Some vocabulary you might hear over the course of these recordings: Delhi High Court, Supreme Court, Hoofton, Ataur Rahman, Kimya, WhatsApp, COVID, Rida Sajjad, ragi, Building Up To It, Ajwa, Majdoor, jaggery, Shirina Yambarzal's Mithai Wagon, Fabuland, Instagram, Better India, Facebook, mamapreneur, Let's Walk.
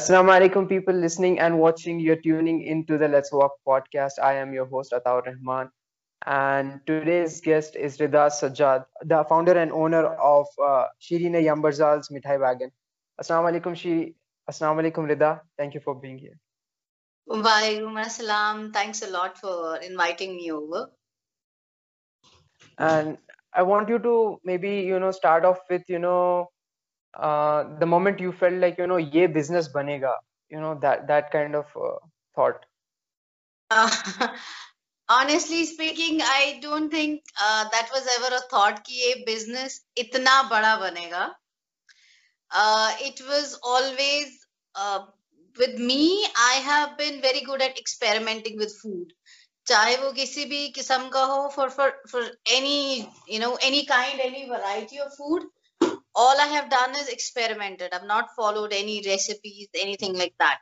Assalamu alaikum, people listening and watching. You're tuning into the Let's Walk podcast. I am your host, Ataur Rahman. And today's guest is Rida Sajjad, the founder and owner of Shirina Yambarzal's Mithai Wagon. Assalamu alaikum, Shiri. Assalamu alaikum, Rida. Thank you for being here. Waalaikum assalam. Thanks a lot for inviting me over. And I want you to maybe, start off with, the moment you felt like, ye business banega, that kind of thought. Honestly speaking, I don't think that was ever a thought ki ye business itna bada banega. It was always, with me, I have been very good at experimenting with food. Chahe wo kisi bhi kisam ka ho, for any, any kind, any variety of food. All I have done is experimented. I've not followed any recipes, anything like that.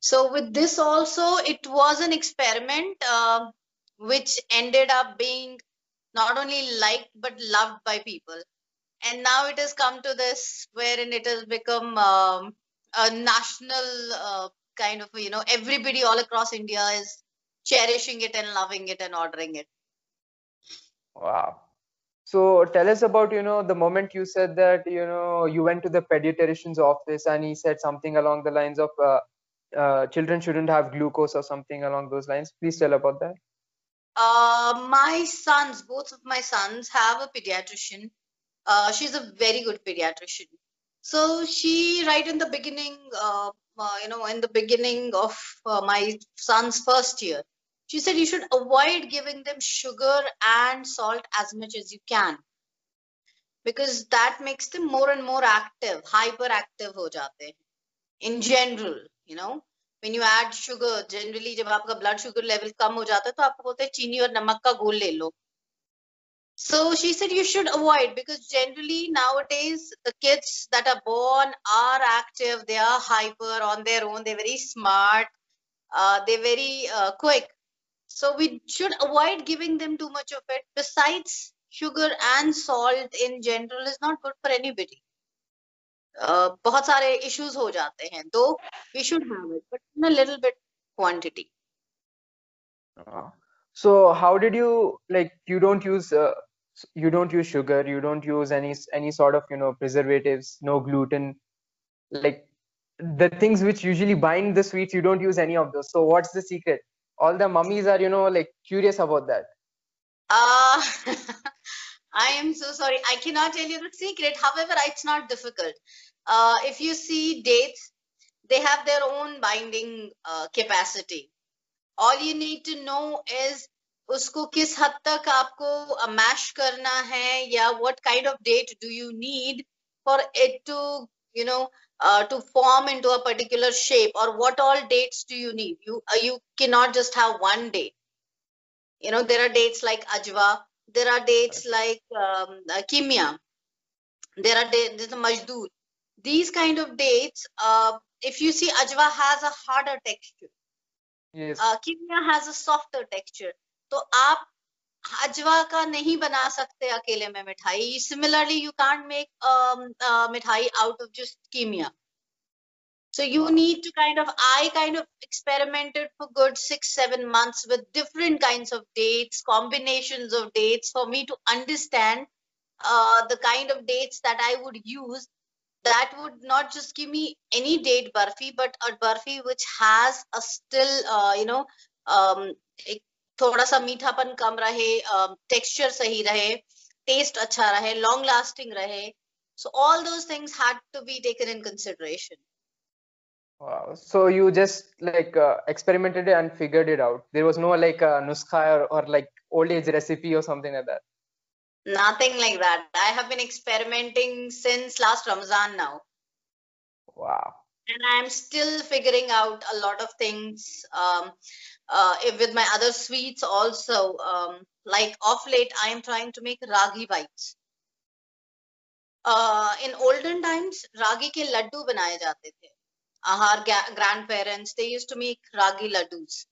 So with this also, it was an experiment which ended up being not only liked but loved by people. And now it has come to this wherein it has become a national kind of, everybody all across India is cherishing it and loving it and ordering it. Wow. So tell us about, the moment you said that, you went to the pediatrician's office and he said something along the lines of children shouldn't have glucose or something along those lines. Please tell about that. Both of my sons have a pediatrician. She's a very good pediatrician. So she, right in the beginning, of my son's first year, she said you should avoid giving them sugar and salt as much as you can, because that makes them more and more active, hyperactive ho jate. In general, when you add sugar, generally jab aapka blood sugar level kam ho jata to aapko bolte chini aur namak ka ghol le lo. So she said you should avoid, because generally nowadays the kids that are born are active, they are hyper on their own, they're very smart, they're very quick. So we should avoid giving them too much of it. Besides, sugar and salt in general is not good for anybody. बहुत सारे issues हो जाते हैं. Though we should have it, but in a little bit quantity. So how did you, you don't use sugar, you don't use any sort of, preservatives, no gluten, like the things which usually bind the sweets, you don't use any of those. So what's the secret? All the mummies are, curious about that. I am so sorry. I cannot tell you the secret. However, it's not difficult. If you see dates, they have their own binding capacity. All you need to know is usko kis had tak aapko mash karna hai, ya what kind of date do you need for it to, to form into a particular shape, or what all dates do you need? You cannot just have one date. There are dates like ajwa, there are dates like kimya, there are dates majdoor. These kind of dates, if you see, ajwa has a harder texture. Yes. Kimya has a softer texture. So aap ajwa ka nahi bana sakte akele mein mithai. Similarly, you can't make mithai out of just kimya. So you need to I experimented for good 6-7 months with different kinds of dates, combinations of dates, for me to understand the kind of dates that I would use. That would not just give me any date barfi, but a barfi which has a still, thoda sa meethapan kam rahe, texture sahi rahe, taste acha rahe, long lasting rahe. So all those things had to be taken in consideration. Wow. So you just experimented and figured it out. There was no nuskha or old age recipe or something like that. Nothing like that. I have been experimenting since last Ramzan now. Wow. And I'm still figuring out a lot of things with my other sweets also. Off late, I am trying to make ragi bites. In olden times, ragi ke laddu banaye jate the. Our grandparents, they used to make ragi laddus.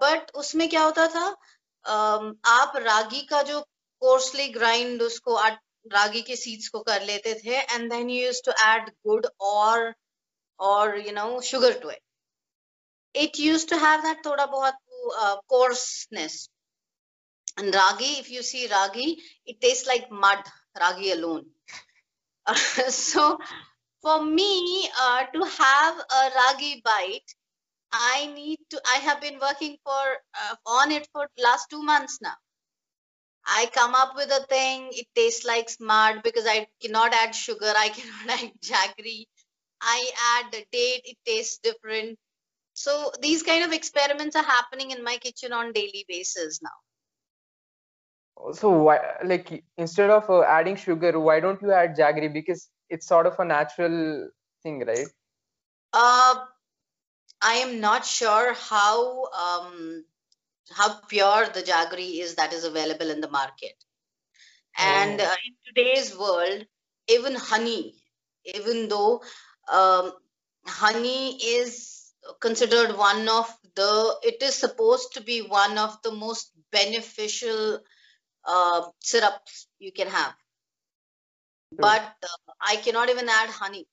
But usme kya hota tha? Aap ragi ka jo coarsely grind, usko ragi ke seeds ko kar lete the, and then you used to add good or or sugar to it. It used to have that thoda bahut coarseness. And ragi, if you see ragi, it tastes like mud, ragi alone. So for me to have a ragi bite, I have been working on it for last 2 months now. I come up with a thing, it tastes like mud because I cannot add sugar, I cannot add jaggery. I add the date, it tastes different. So these kind of experiments are happening in my kitchen on daily basis now. So why, like, instead of adding sugar, why don't you add jaggery? Because it's sort of a natural thing, right? I am not sure how pure the jaggery is that is available in the market. And in today's world, even honey, even though honey is considered one of the, it is supposed to be one of the most beneficial syrups you can have, but I cannot even add honey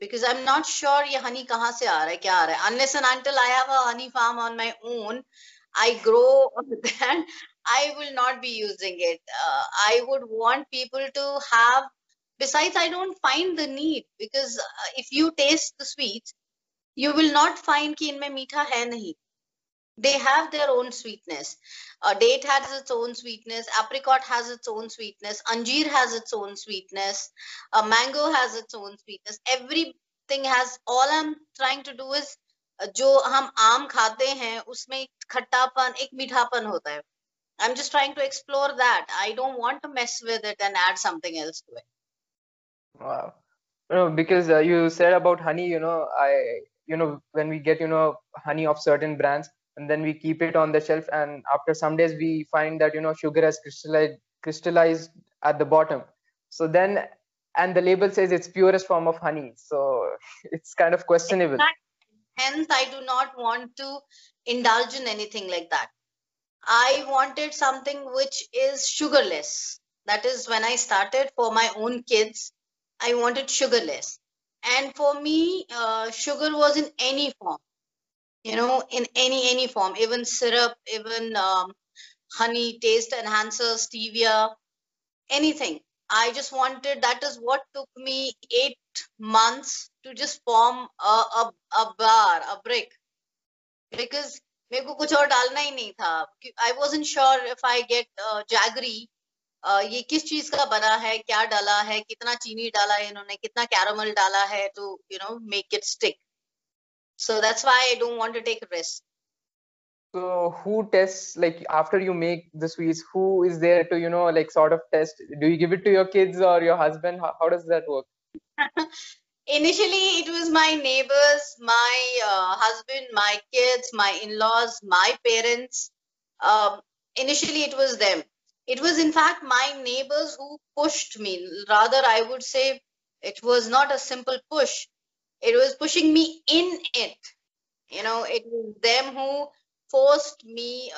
because I'm not sure ye honey kahan se aa raha hai, kya aa raha hai. Unless and until I have a honey farm on my own, I grow that, I will not be using it. I would want people to have, besides I don't find the need, because if you taste the sweets, you will not find ki inme meetha hai nahi. They have their own sweetness. Date has its own sweetness. Apricot has its own sweetness. Anjeer has its own sweetness. Mango has its own sweetness. Everything has. All I'm trying to do is, जो हम आम खाते हैं उसमें एक खट्टापन, एक मीठापन होता है. I'm just trying to explore that. I don't want to mess with it and add something else to it. Wow. Because you said about honey, when we get, honey of certain brands, and then we keep it on the shelf, and after some days we find that sugar has crystallized at the bottom. So then, and the label says it's purest form of honey, so it's kind of questionable. Hence I do not want to indulge in anything like that. I wanted something which is sugarless. That is, when I started for my own kids, I wanted sugarless. And for me, sugar was in any form. In any form, even syrup, even honey, taste enhancer, stevia, anything. I just wanted, that is what took me 8 months to just form a brick. Because I wasn't sure if I get jaggery, ये किस चीज का बना है, क्या डाला है, कितना चीनी डाला है इन्होंने, कितना कैरामल डाला है to make it stick. So that's why I don't want to take risks. So who tests, like after you make the sweets, who is there to, sort of test? Do you give it to your kids or your husband? How does that work? Initially, it was my neighbors, my husband, my kids, my in-laws, my parents. Initially, it was them. It was, in fact, my neighbors who pushed me. Rather, I would say it was not a simple push. It was pushing me in it. It was them who forced me.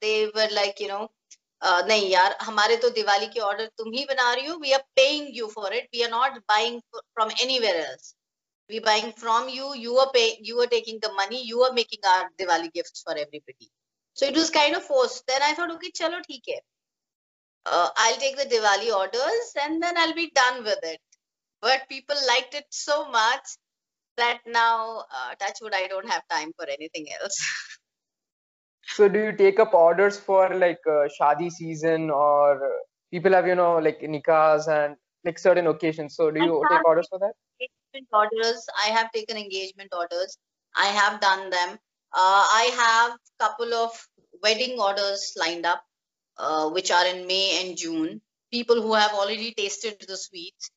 They were like, nahi yaar, hamare to Diwali ke order tum hi bana rahi ho. We are paying you for it. We are not buying from anywhere else. We are buying from you. You are taking the money. You are making our Diwali gifts for everybody. So it was kind of forced. Then I thought, okay, chalo, theek hai. I'll take the Diwali orders and then I'll be done with it. But people liked it so much that now, touch wood, I don't have time for anything else. So do you take up orders for Shadi season, or people have, nikahs and certain occasions? So do you take orders for that? Engagement orders. I have taken engagement orders. I have done them. I have a couple of wedding orders lined up, which are in May and June. People who have already tasted the sweets,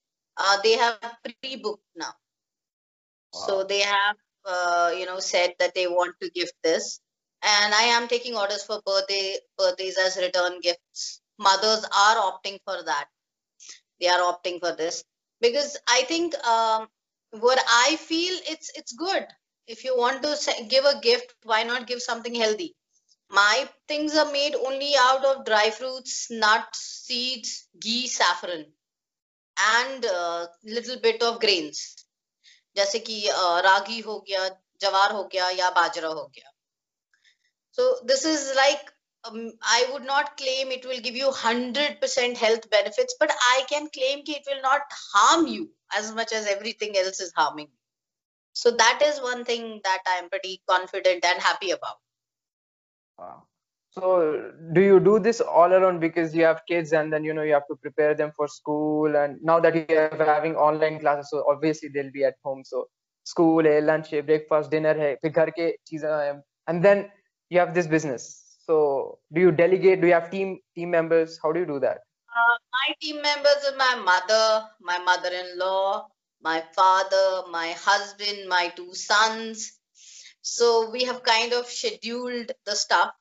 they have pre-booked now. So they have, said that they want to gift this. And I am taking orders for birthdays as return gifts. Mothers are opting for that. They are opting for this. Because I think what I feel, it's good. If you want to give a gift, why not give something healthy? My things are made only out of dry fruits, nuts, seeds, ghee, saffron, and a little bit of grains. जैसे कि रागी हो गया, जवार हो गया या बाजरा हो गया. So this is like I would not claim it will give you 100% health benefits, but I can claim that it will not harm you as much as everything else is harming you. So that is one thing that I am pretty confident and happy about. Wow. So do you do this all alone because you have kids and then, you know, you have to prepare them for school, and now that you are having online classes, so obviously they'll be at home. So school, lunch, breakfast, dinner, and then you have this business. So do you delegate? Do you have team members? How do you do that? My team members are my mother, my mother-in-law, my father, my husband, my two sons. So we have kind of scheduled the stuff.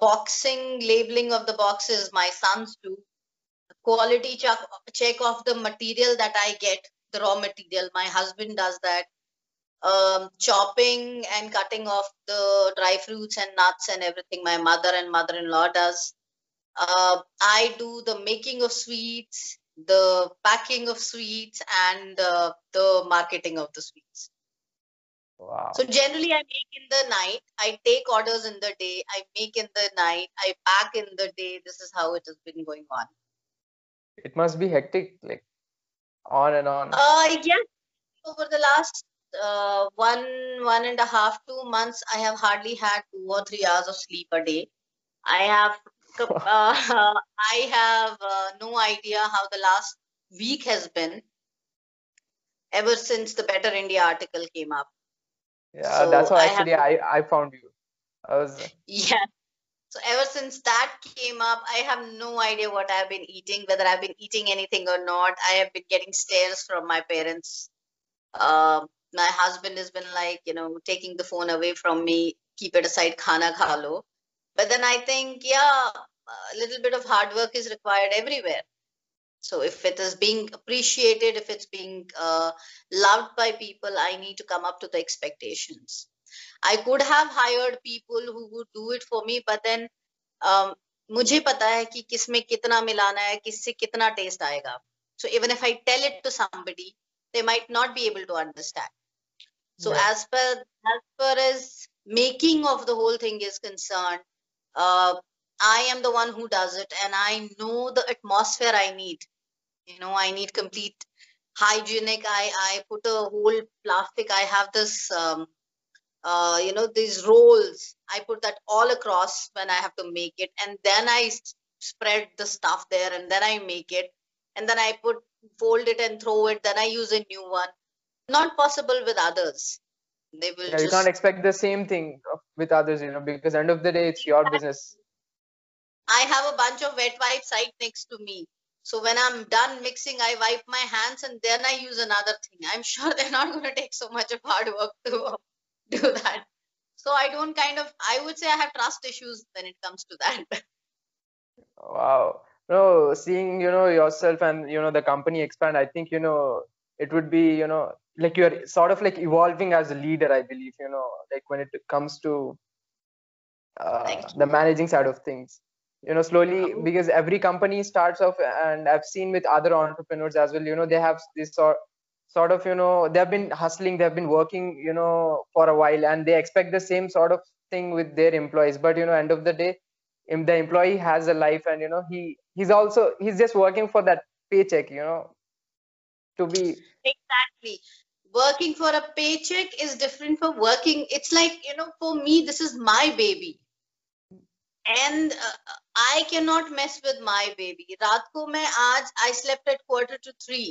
Boxing, labeling of the boxes, my sons do. Quality check of the material that I get, the raw material, my husband does that. Chopping and cutting off the dry fruits and nuts and everything, my mother and mother-in-law does. I do the making of sweets, the packing of sweets, and the marketing of the sweets. Wow. So generally I make in the night, I take orders in the day, I make in the night, I pack in the day. This is how it has been going on. It must be hectic, like on and on. Yeah, over the last 1.5 to 2 months, I have hardly had 2 or 3 hours of sleep a day. I have no idea how the last week has been ever since the Better India article came up. Yeah, so that's how actually I found you. Yeah. So ever since that came up, I have no idea what I've been eating, whether I've been eating anything or not. I have been getting stares from my parents. My husband has been like, you know, taking the phone away from me, keep it aside, khana kha lo. But then I think, yeah, a little bit of hard work is required everywhere. So if it is being appreciated, if it's being loved by people, I need to come up to the expectations. I could have hired people who would do it for me, but then मुझे पता है कि किस में कितना मिलाना है, किससे कितना taste आएगा. So even if I tell it to somebody, they might not be able to understand. So yeah. as far as making of the whole thing is concerned, I am the one who does it, and I know the atmosphere I need. You know, I need complete hygienic. I put a whole plastic. I have this, you know, these rolls. I put that all across when I have to make it, and then I spread the stuff there, and then I make it, and then I fold it and throw it. Then I use a new one. Not possible with others. They will. Yeah, you can't expect the same thing with others, you know, because end of the day, it's your business. I have a bunch of wet wipes right next to me. So when I'm done mixing, I wipe my hands and then I use another thing. I'm sure they're not going to take so much of hard work to do that. So I don't I would say I have trust issues when it comes to that. Wow. No, seeing, you know, yourself and, you know, the company expand, I think, you know, it would be, you know, like you're sort of like evolving as a leader, I believe, you know, like when it comes to the managing side of things. You know, slowly, because every company starts off, and I've seen with other entrepreneurs as well, you know, they have this sort of, you know, they've been hustling, they've been working, you know, for a while, and they expect the same sort of thing with their employees. But, you know, end of the day, if the employee has a life and, you know, he's just working for that paycheck, you know, to be. Exactly. Working for a paycheck is different from working. It's like, you know, for me, this is my baby. And I cannot mess with my baby. Raat ko main aaj, I slept at 2:45.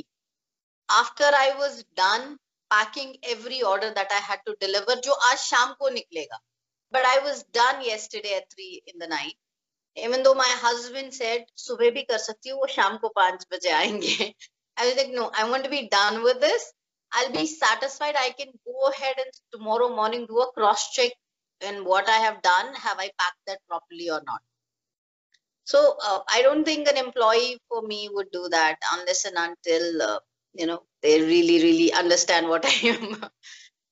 After I was done packing every order that I had to deliver, jo aaj sham ko niklega. But I was done yesterday at 3 in the night. Even though my husband said, "Subah bhi kar sakti ho, wo sham ko 5 baje aayenge." I was like, no, I want to be done with this. I'll be satisfied. I can go ahead and tomorrow morning do a cross check. And what I have done, have I packed that properly or not? So I don't think an employee for me would do that unless and until, you know, they really, really understand what I am.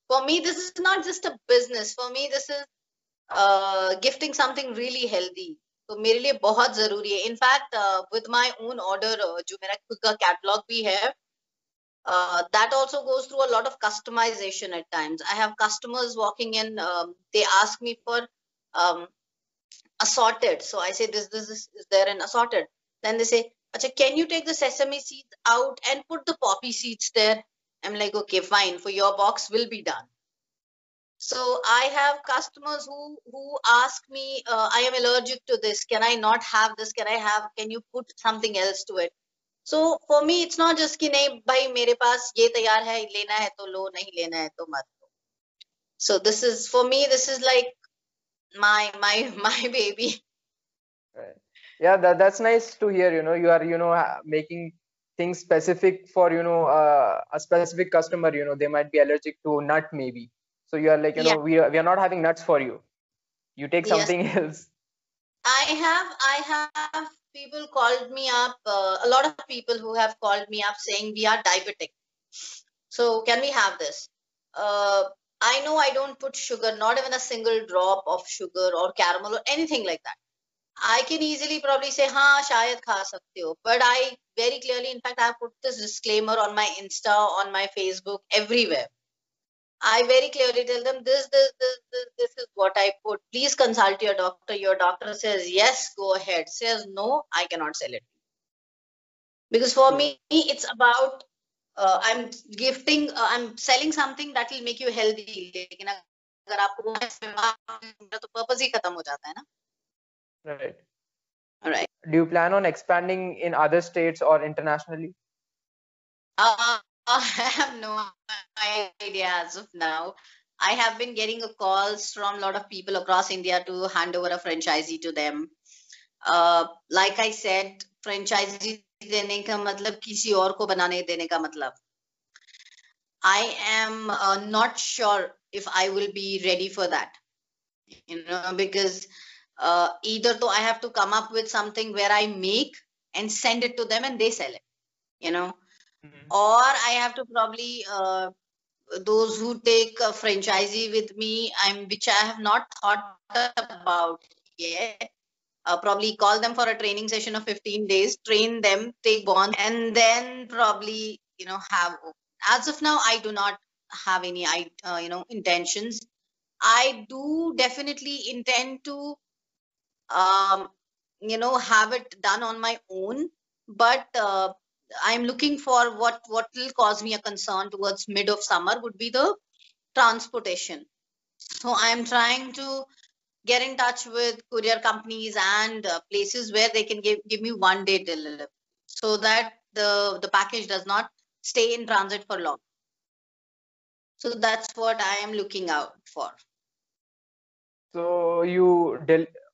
For me, this is not just a business. For me, this is gifting something really healthy. So, mere liye bahut zaruri hai. In fact, with my own order, jo mera khud ka catalog bhi hai, That also goes through a lot of customization at times. I have customers walking in, they ask me for assorted. So I say, this is there and assorted. Then they say, Acha, can you take the sesame seeds out and put the poppy seeds there? I'm like, okay, fine, for your box will be done. So I have customers who ask me, I am allergic to this. Can I not have this? Can you put something else to it? So for me, it's not just ki nahi, bhai, mere paas ye taiyar hai, lena hai to lo, nahi lena hai to mat lo. So this is, for me, this is like my baby. Right. Yeah, that's nice to hear. You know, you are, you know, making things specific for, you know, a specific customer. You know, they might be allergic to nut maybe. So you are like, you know, we are not having nuts for you. You take something else. I have people called me up, a lot of people who have called me up saying we are diabetic. So can we have this? I know I don't put sugar, not even a single drop of sugar or caramel or anything like that. I can easily probably say, haan, shayad kha sakte ho. But I very clearly, in fact, I put this disclaimer on my Insta, on my Facebook, everywhere. I very clearly tell them this is what I put. Please consult your doctor. Your doctor says, yes, go ahead. Says, no, I cannot sell it. Because for me, it's about, I'm gifting, I'm selling something that will make you healthy. Right. All right. Do you plan on expanding in other states or internationally? I have no idea as of now. I have been getting calls from a lot of people across India to hand over a franchisee to them. Like I said, franchisee dene ka matlab kisi aur ko banane dene ka matlab. I am not sure if I will be ready for that. You know, because either though I have to come up with something where I make and send it to them and they sell it, you know. Or I have to probably, those who take a franchisee with me, which I have not thought about yet, probably call them for a training session of 15 days, train them, take bonds, and then probably, you know, have, as of now, I do not have any, you know, intentions. I do definitely intend to, you know, have it done on my own, but, I'm looking for what will cause me a concern towards mid of summer would be the transportation. So I'm trying to get in touch with courier companies and places where they can give me 1 day delivery so that the package does not stay in transit for long. So that's what I am looking out for. So you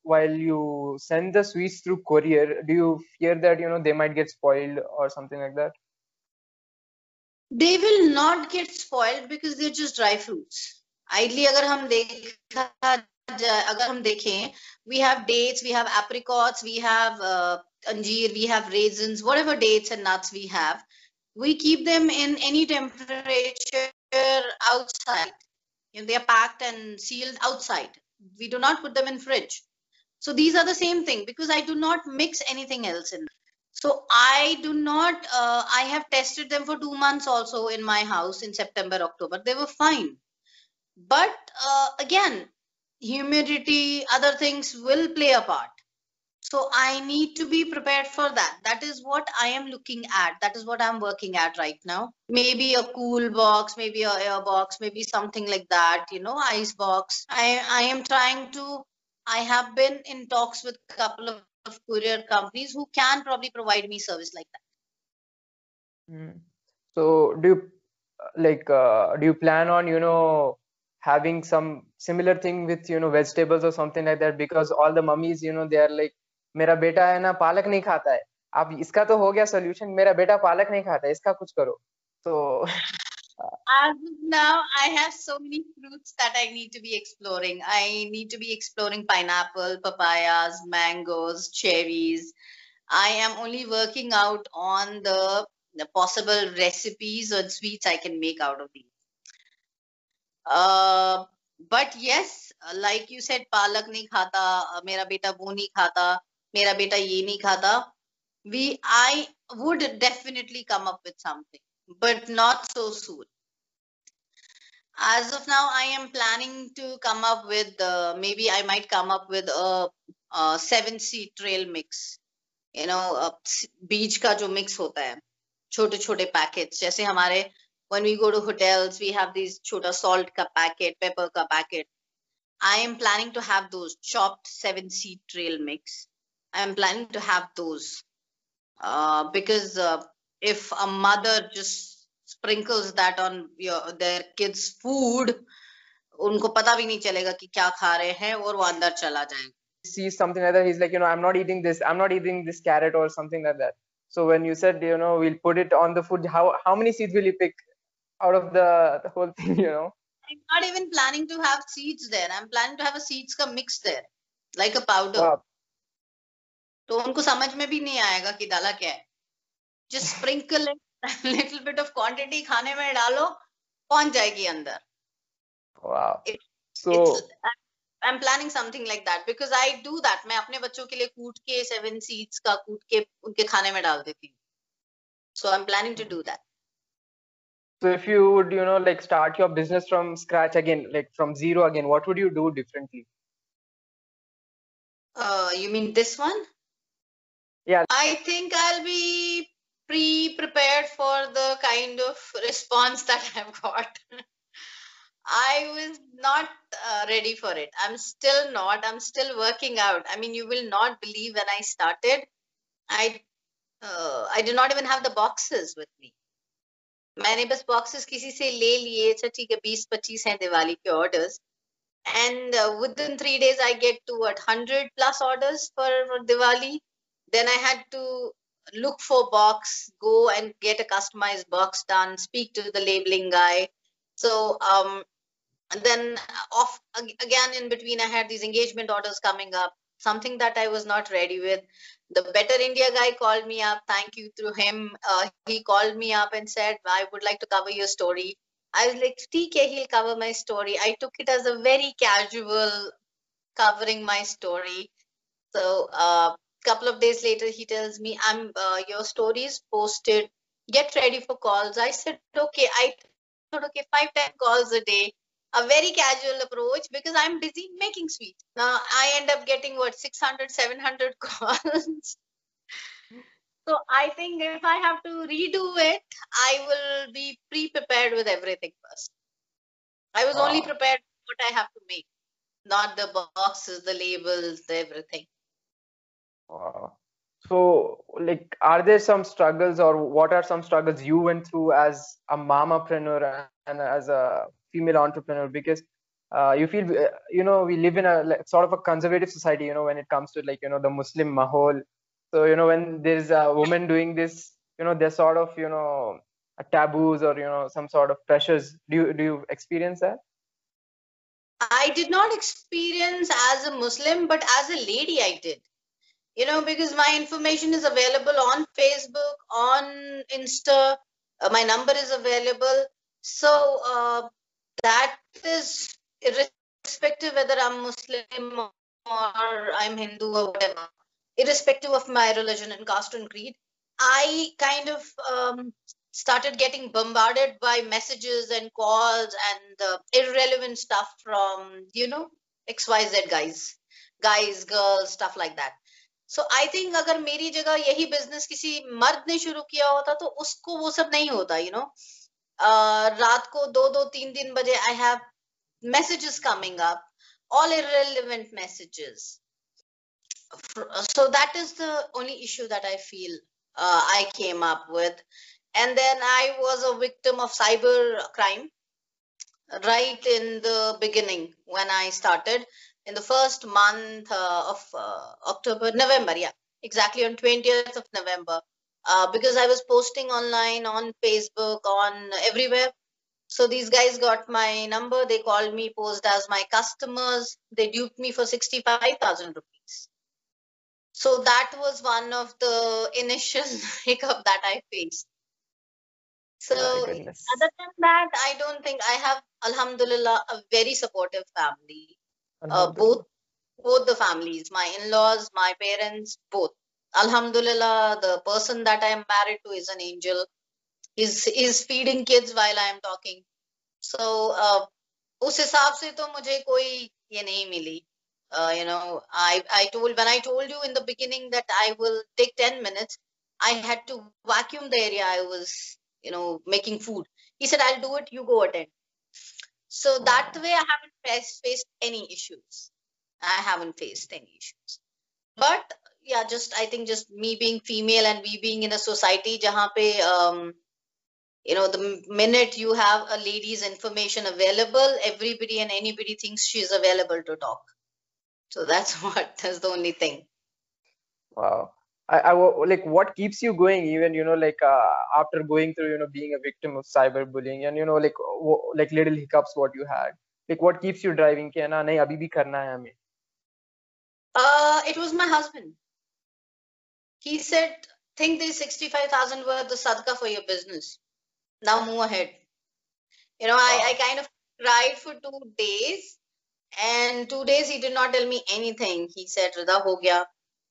while you send the sweets through courier, do you fear that, you know, they might get spoiled or something like that? They will not get spoiled because they're just dry fruits. Ideally, agar hum dekhe, we have dates, we have apricots, we have anjeer, we have raisins, whatever dates and nuts we have. We keep them in any temperature outside. You know, they are packed and sealed outside. We do not put them in fridge. So these are the same thing because I do not mix anything else in. So I do not, I have tested them for 2 months also in my house in September, October. They were fine. But again, humidity, other things will play a part. So I need to be prepared for that. That is what I am looking at. That is what I'm working at right now. Maybe a cool box, maybe an air box, maybe something like that, you know, ice box. I am trying to, I have been in talks with a couple of courier companies who can probably provide me service like that. Mm. So do you like, do you plan on, you know, having some similar thing with, you know, vegetables or something like that? Because all the mummies, you know, they are like, mera beta hai na palak nahi khata hai. Ab iska to ho gaya solution, mera beta palak nahi khata hai, iska kuch karo. So as of now, I have so many fruits that I need to be exploring. I need to be exploring pineapple, papayas, mangoes, cherries. I am only working out on the possible recipes or sweets I can make out of these. But yes, like you said, palak nahi khata, mera beta wo nahi khata, mera beta ye nahi khata. I would definitely come up with something. but not so soon. As of now, I am planning to come up with, maybe I might come up with a 7C trail mix. You know, beach ka jo mix hota hai, chote-chote packets. Jaise hamare, when we go to hotels, we have these chota salt ka packet, pepper ka packet. I am planning to have those chopped 7C trail mix. I am planning to have those because if a mother just sprinkles that on their kids' food, unko pata bhi nahi chalega ki kya kha rahe hain aur wo andar chala jayega. He sees something like that, he's like, you know, I'm not eating this. I'm not eating this carrot or something like that. So when you said, you know, we'll put it on the food, how many seeds will you pick out of the whole thing, you know? I'm not even planning to have seeds there. I'm planning to have a seeds ka mix there, like a powder. Wow. So unko samajh mein bhi nahi aayega ki dala kya hai. Just sprinkle it, a little bit of quantity khane mein dalo, pahunch jayegi andar. Wow. I'm planning something like that because I do that. I apne bachcho ke liye koot ke 7 seeds ka koot ke unke khane mein dal deti hu. So I'm planning to do that. So if you would, you know, like start your business from scratch again, like from zero again, what would you do differently? You mean this one? Yeah. I think I'll be prepared for the kind of response that I've got. I was not ready for it. I'm still not. I'm still working out. I mean, you will not believe when I started, I did not even have the boxes with me. मैंने बस boxes किसी से ले लिए अच्छा ठीक है 20-25 हैं दिवाली के orders and within 3 days I get to what 100+ orders for Diwali. Then I had to look for box, go and get a customized box done, speak to the labeling guy. So and then off again in between I had these engagement orders coming up, something that I was not ready with. The Better India guy called me up, thank you through him. He called me up and said, I would like to cover your story. I was like, TK, he'll cover my story. I took it as a very casual covering my story. So couple of days later, he tells me, "I'm your story is posted. Get ready for calls." I said, "Okay." I thought, "Okay, 5-10 calls a day." A very casual approach because I'm busy making sweets. Now I end up getting what 600-700 calls. So I think if I have to redo it, I will be pre-prepared with everything first. I was only prepared for what I have to make, not the boxes, the labels, the everything. Wow. So, like, are there some struggles, or what are some struggles you went through as a mamapreneur and as a female entrepreneur? Because you feel, you know, we live in a like, sort of a conservative society, you know, when it comes to like, you know, the Muslim mahol. So, you know, when there's a woman doing this, you know, there's sort of, you know, taboos or, you know, some sort of pressures. Do you experience that? I did not experience as a Muslim, but as a lady, I did. You know, because my information is available on Facebook, on Insta, my number is available. So that is irrespective whether I'm Muslim or I'm Hindu or whatever, irrespective of my religion and caste and creed, I kind of started getting bombarded by messages and calls and irrelevant stuff from, you know, XYZ guys, girls, stuff like that. So I think अगर मेरी जगह यही business किसी मर्द ने शुरू किया होता तो उसको वो सब नहीं होता, you know. रात को 2-3 बजे I have messages coming up, all irrelevant messages. So that is the only issue that I feel I came up with. And then I was a victim of cyber crime right in the beginning when I started. In the first month of November, yeah, exactly on 20th of November, because I was posting online, on Facebook, on everywhere. So these guys got my number. They called me, posed as my customers. They duped me for 65,000 rupees. So that was one of the initial hiccup that I faced. So other than that, I don't think I have, alhamdulillah, a very supportive family. Both the families, my in-laws, my parents, both. Alhamdulillah, the person that I am married to is an angel. is feeding kids while I am talking. So उस हिसाब से तो मुझे कोई ये नहीं मिली. You know, when I told you in the beginning that I will take 10 minutes, I had to vacuum the area. I was, you know, making food. He said, I'll do it. You go attend. So that way I haven't faced any issues. But yeah, just, I think just me being female and we being in a society jahan pe, you know, the minute you have a lady's information available, everybody and anybody thinks she's available to talk. So that's the only thing. Wow. I like, what keeps you going even, you know, like after going through, you know, being a victim of cyberbullying and, you know, like little hiccups, what you had, like what keeps you driving? It was my husband. He said, think these 65,000 were the sadhka for your business. Now move ahead. You know, I kind of cried for 2 days. And 2 days he did not tell me anything. He said, Rida, ho gaya.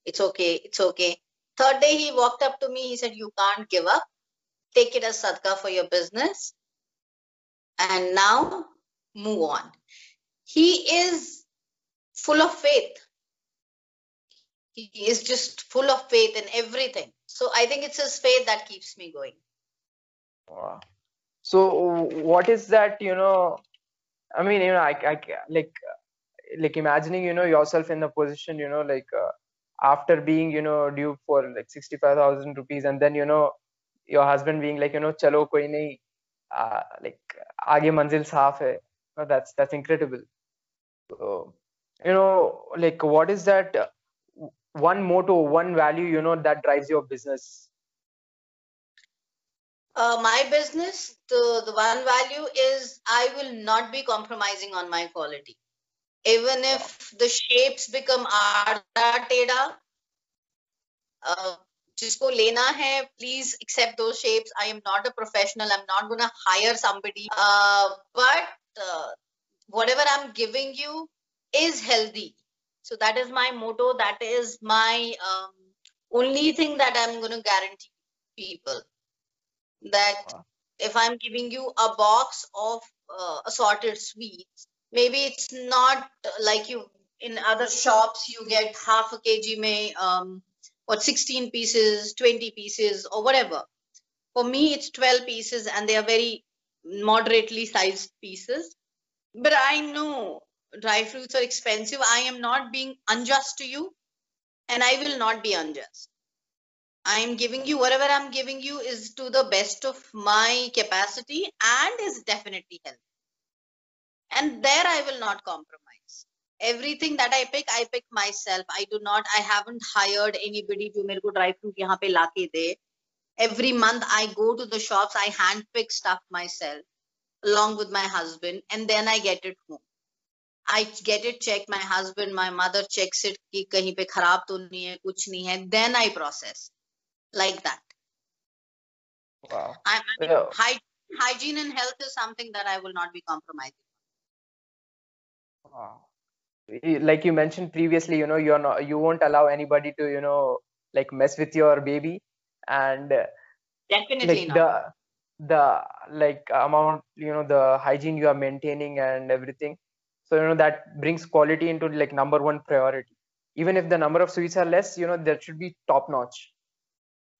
It's okay. It's okay. Third day he walked up to me. He said, you can't give up. Take it as sadhka for your business. And now move on. He is full of faith. He is just full of faith in everything. So I think it's his faith that keeps me going. Wow. So what is that, you know, I mean, you know, like imagining, you know, yourself in the position, you know, like after being, you know, due for like 65,000 rupees and then, you know, your husband being like, you know, chalo koi nahi, like aage manzil saaf hai. No, that's incredible. So, you know, like what is that one motto, one value, you know, that drives your business? My business, the one value is I will not be compromising on my quality. Even if the shapes become aada teda, jisko lena hai, please accept those shapes. I am not a professional. I'm not going to hire somebody. But whatever I'm giving you is healthy. So that is my motto. That is my only thing that I'm going to guarantee people. That wow. If I'm giving you a box of assorted sweets, maybe it's not like you in other shops, you get half a kg mein, what 16 pieces, 20 pieces or whatever. For me, it's 12 pieces and they are very moderately sized pieces. But I know dry fruits are expensive. I am not being unjust to you and I will not be unjust. I'm giving you whatever I'm giving you is to the best of my capacity and is definitely healthy. And there I will not compromise. Everything that I pick myself. I do not, I haven't hired anybody to mereko dry fruit yahan pe la ke de. Every month I go to the shops, I handpick stuff myself along with my husband and then I get it home. I get it checked, my husband, my mother checks it ki kahin pe kharab to nahi hai, kuch nahi hai. Then I process. Like that. Wow. Yeah. Hygiene and health is something that I will not be compromising. Wow. Like you mentioned previously, you know, you're not, you won't allow anybody to, you know, like mess with your baby, and definitely like not. The like amount, you know, the hygiene you are maintaining and everything. So you know that brings quality into like number one priority. Even if the number of sweets are less, you know, that should be top notch.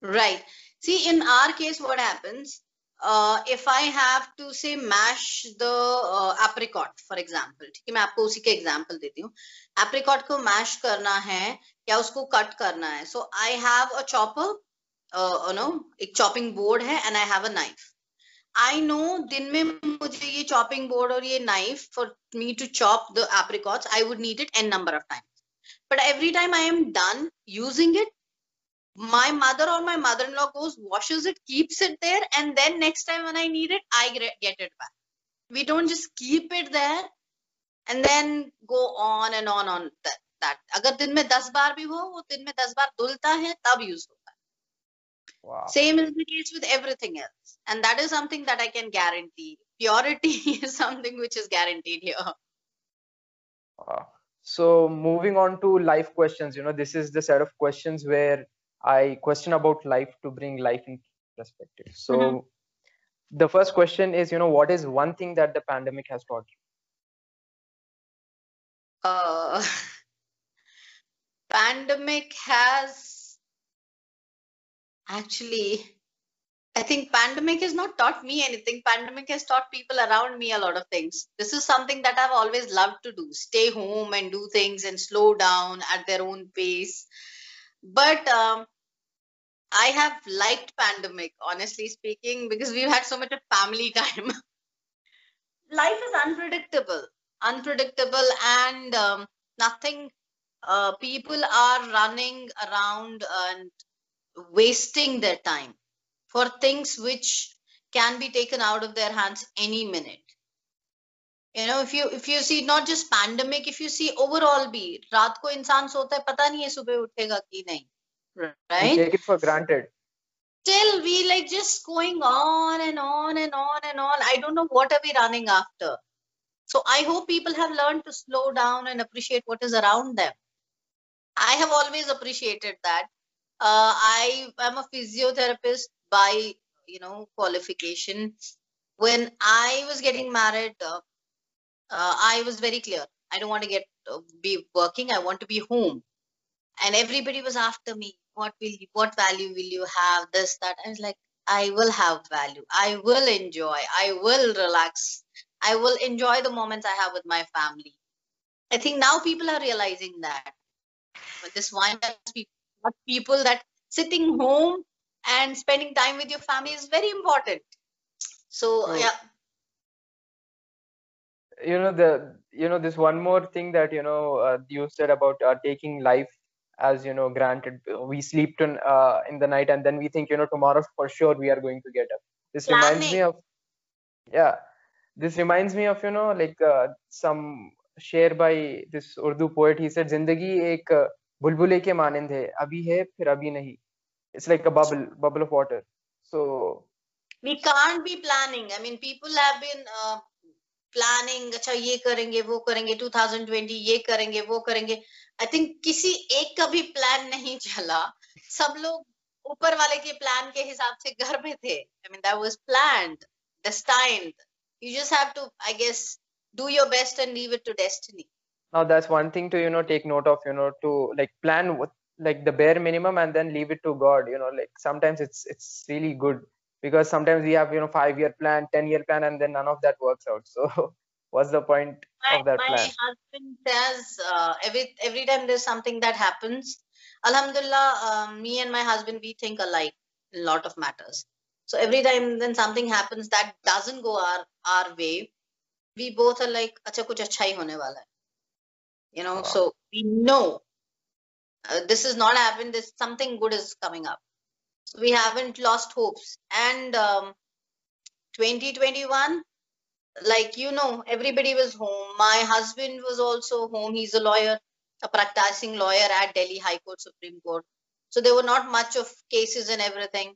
Right. See, in our case, what happens, if I have to say mash the apricot, for example, ठीक है, मैं आपको उसी के example देती हूँ. Apricot को mash करना है या उसको cut करना है. So I have a chopper, you know, एक chopping board है and I have a knife. I know दिन में मुझे ये chopping board और ये knife for me to chop the apricots, I would need it n number of times. But every time I am done using it, my mother or my mother-in-law goes, washes it, keeps it there, and then next time when I need it, I get it back. We don't just keep it there and then go on and on that. Agar din mein 10 baar bhi ho, wo din mein 10 baar dhulta hai, tab use hota hai. Wow. Same is the case with everything else. And that is something that I can guarantee. Purity is something which is guaranteed here. Wow. So moving on to life questions, you know, this is the set of questions where I question about life to bring life in perspective. So the first question is, what is one thing that the pandemic has taught you? Pandemic has actually, I think pandemic has not taught me anything. Pandemic has taught people around me a lot of things. This is something that I've always loved to do, stay home and do things and slow down at their own pace. But I have liked pandemic, honestly speaking, because we've had so much of family time. Life is unpredictable and nothing. People are running around and wasting their time for things which can be taken out of their hands any minute. If you see not just pandemic, if you see overall bhi, raat ko insaan sota hai, pata nahi hai subah uthega ki nahi. Right? We take it for granted. Till we like just going on and on and on and on. I don't know what are we running after. So I hope people have learned to slow down and appreciate what is around them. I have always appreciated that. I am a physiotherapist by, qualification. When I was getting married, I was very clear. I don't want to be working. I want to be home. And everybody was after me. What value will you have? This, that. I was like, I will have value. I will enjoy. I will relax. I will enjoy the moments I have with my family. I think now people are realizing that. But this one, people that sitting home and spending time with your family is very important. So, oh. Yeah. This one more thing that, you said about taking life as granted. We sleep in the night and then we think tomorrow for sure we are going to get up. This reminds me of some share by this Urdu poet. He said, "Zindagi ek bulbule ke manand hai, abhi hai phir abhi nahi." It's like a bubble of water. So we can't be planning. I mean, people have been planning, अच्छा ये करेंगे वो करेंगे, 2020 ये करेंगे वो करेंगे. I think किसी एक का भी plan नहीं चला. सब लोग ऊपर वाले के plan के हिसाब से घर में थे. I mean, that was planned, destined. You just have to, I guess, do your best and leave it to destiny. Now that's one thing to take note of. To plan with the bare minimum and then leave it to God. Sometimes it's really good. Because sometimes we have, 5-year plan, 10-year plan, and then none of that works out. So what's the point of that plan? My husband says, every time there's something that happens, Alhamdulillah, me and my husband, we think alike in a lot of matters. So every time then something happens that doesn't go our way, we both are like, acha kuch acha hi hone wala hai. Wow. So we know this has not happened. This something good is coming up. We haven't lost hopes. And 2021, everybody was home. My husband was also home. He's a lawyer, a practicing lawyer at Delhi High Court, Supreme Court. So there were not much of cases and everything.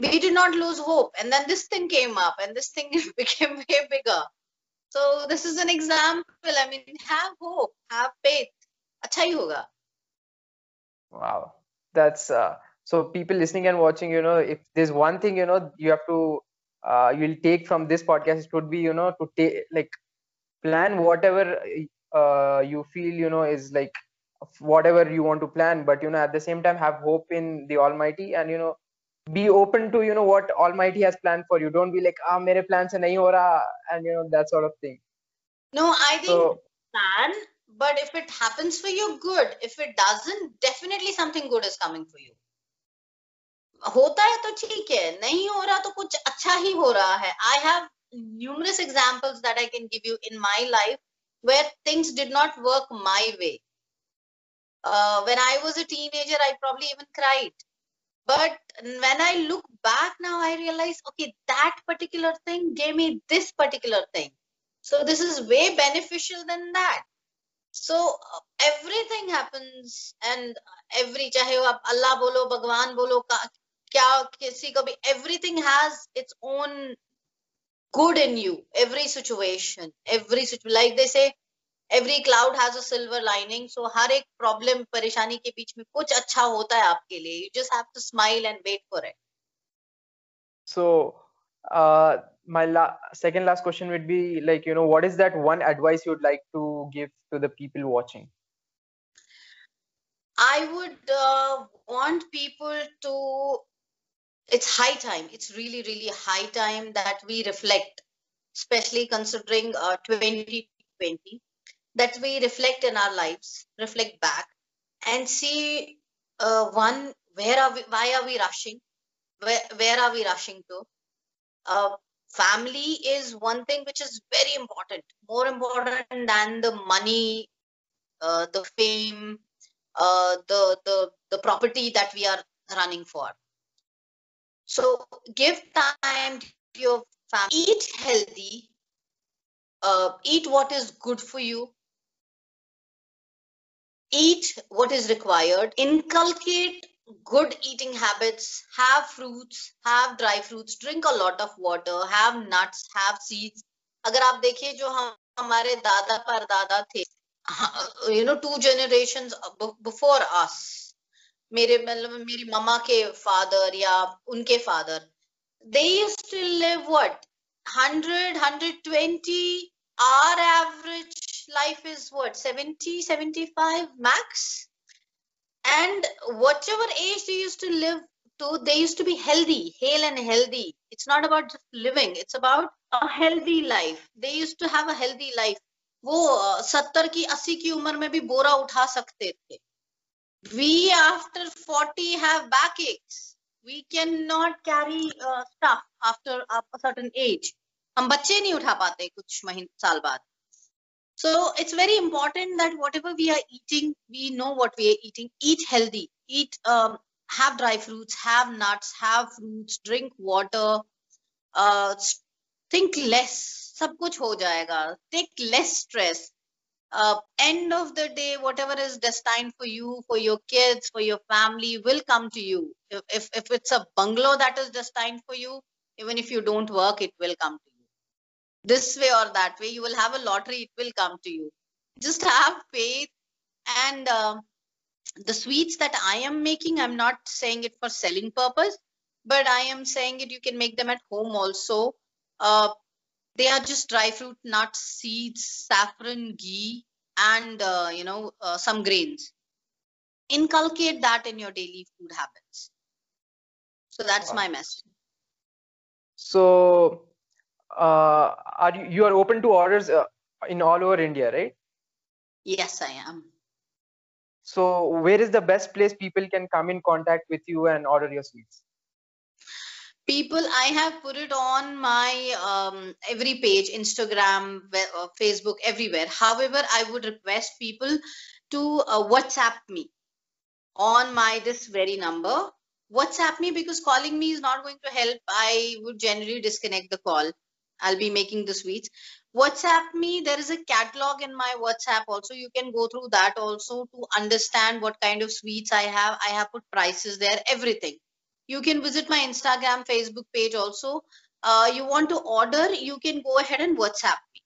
We did not lose hope. And then this thing came up and this thing became way bigger. So this is an example. I mean, have hope, have faith. Acha hi hoga. Wow. That's... So people listening and watching, if there's one thing, you have to, you'll take from this podcast, it would be, to take, plan whatever you feel, is whatever you want to plan. But, at the same time, have hope in the Almighty and, be open to, what Almighty has planned for you. Don't be like, mere plan se nahi ho raha, and, that sort of thing. No, I think plan, but if it happens for you, good. If it doesn't, definitely something good is coming for you. होता है तो ठीक है, नहीं हो रहा तो कुछ अच्छा ही हो रहा है. I have numerous examples that I can give you in my life where things did not work my way. When I was a teenager, I probably even cried. But when I look back now, I realize, okay, that particular thing gave me this particular thing. So this is way beneficial than that. So everything happens and every, चाहे आप अल्लाह बोलो, भगवान बोलो, क्या किसी को भी, everything has its own good in you. Every situation, like they say, every cloud has a silver lining. So हर एक problem परेशानी के बीच में कुछ अच्छा होता है आपके लिए. You just have to smile and wait for it. So my second last question would be, like, you know, what is that one advice you would like to give to the people watching? I would want people to, it's high time, it's really, really high time that we reflect, especially considering 2020, that we reflect in our lives, reflect back and see one, where are we, why are we rushing? Where are we rushing to? Family is one thing which is very important, more important than the money, the fame, the property that we are running for. So give time to your family, eat healthy, eat what is good for you, eat what is required, inculcate good eating habits, have fruits, have dry fruits, drink a lot of water, have nuts, have seeds. Agar aap dekhiye jo hamare dada par dada the, you know, 2 generations before us, meri mama ke father ya unke father, they used to live what, 100, 120, our average life is what, 70, 75 max. And whatever age they used to live to, they used to be healthy, hale and healthy. It's not about just living, it's about a healthy life. They used to have a healthy life. Wo 70 ki 80 ki umar mein bhi bora utha sakte the. We after 40 have backaches. We cannot carry stuff after a certain age. Hum bacche nahi utha pate kuch mahine saal baad. So it's very important that whatever we are eating, we know what we are eating. Eat healthy, eat, have dry fruits, have nuts, have fruits, drink water, think less, sab kuch ho jayega. Take less stress. End of the day, whatever is destined for you, for your kids, for your family will come to you. If it's a bungalow that is destined for you, even if you don't work, it will come to you. This way or that way, you will have a lottery, it will come to you. Just have faith. And the sweets that I am making, I'm not saying it for selling purpose, but I am saying it, you can make them at home also. They are just dry fruit, nuts, seeds, saffron, ghee, and you know, some grains. Inculcate that in your daily food habits. So that's my message. So are you are open to orders in all over India, right? Yes, I am. So where is the best place people can come in contact with you and order your sweets? People, I have put it on my every page, Instagram, Facebook, everywhere. However, I would request people to WhatsApp me on my this very number. WhatsApp me, because calling me is not going to help. I would generally disconnect the call. I'll be making the sweets. WhatsApp me. There is a catalog in my WhatsApp also. You can go through that also to understand what kind of sweets I have. I have put prices there, everything. You can visit my Instagram, Facebook page also. You want to order, you can go ahead and WhatsApp me.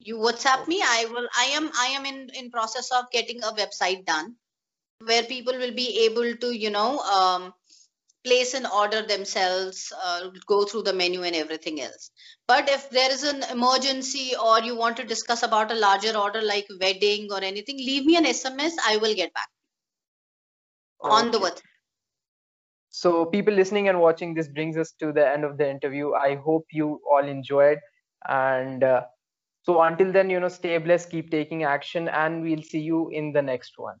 You WhatsApp me, I am in process of getting a website done where people will be able to, you know, place an order themselves, go through the menu and everything else. But if there is an emergency or you want to discuss about a larger order like wedding or anything, leave me an SMS. I will get back on the WhatsApp. So people listening and watching, this brings us to the end of the interview. I hope you all enjoyed. And so until then, you know, stay blessed, keep taking action, and we'll see you in the next one.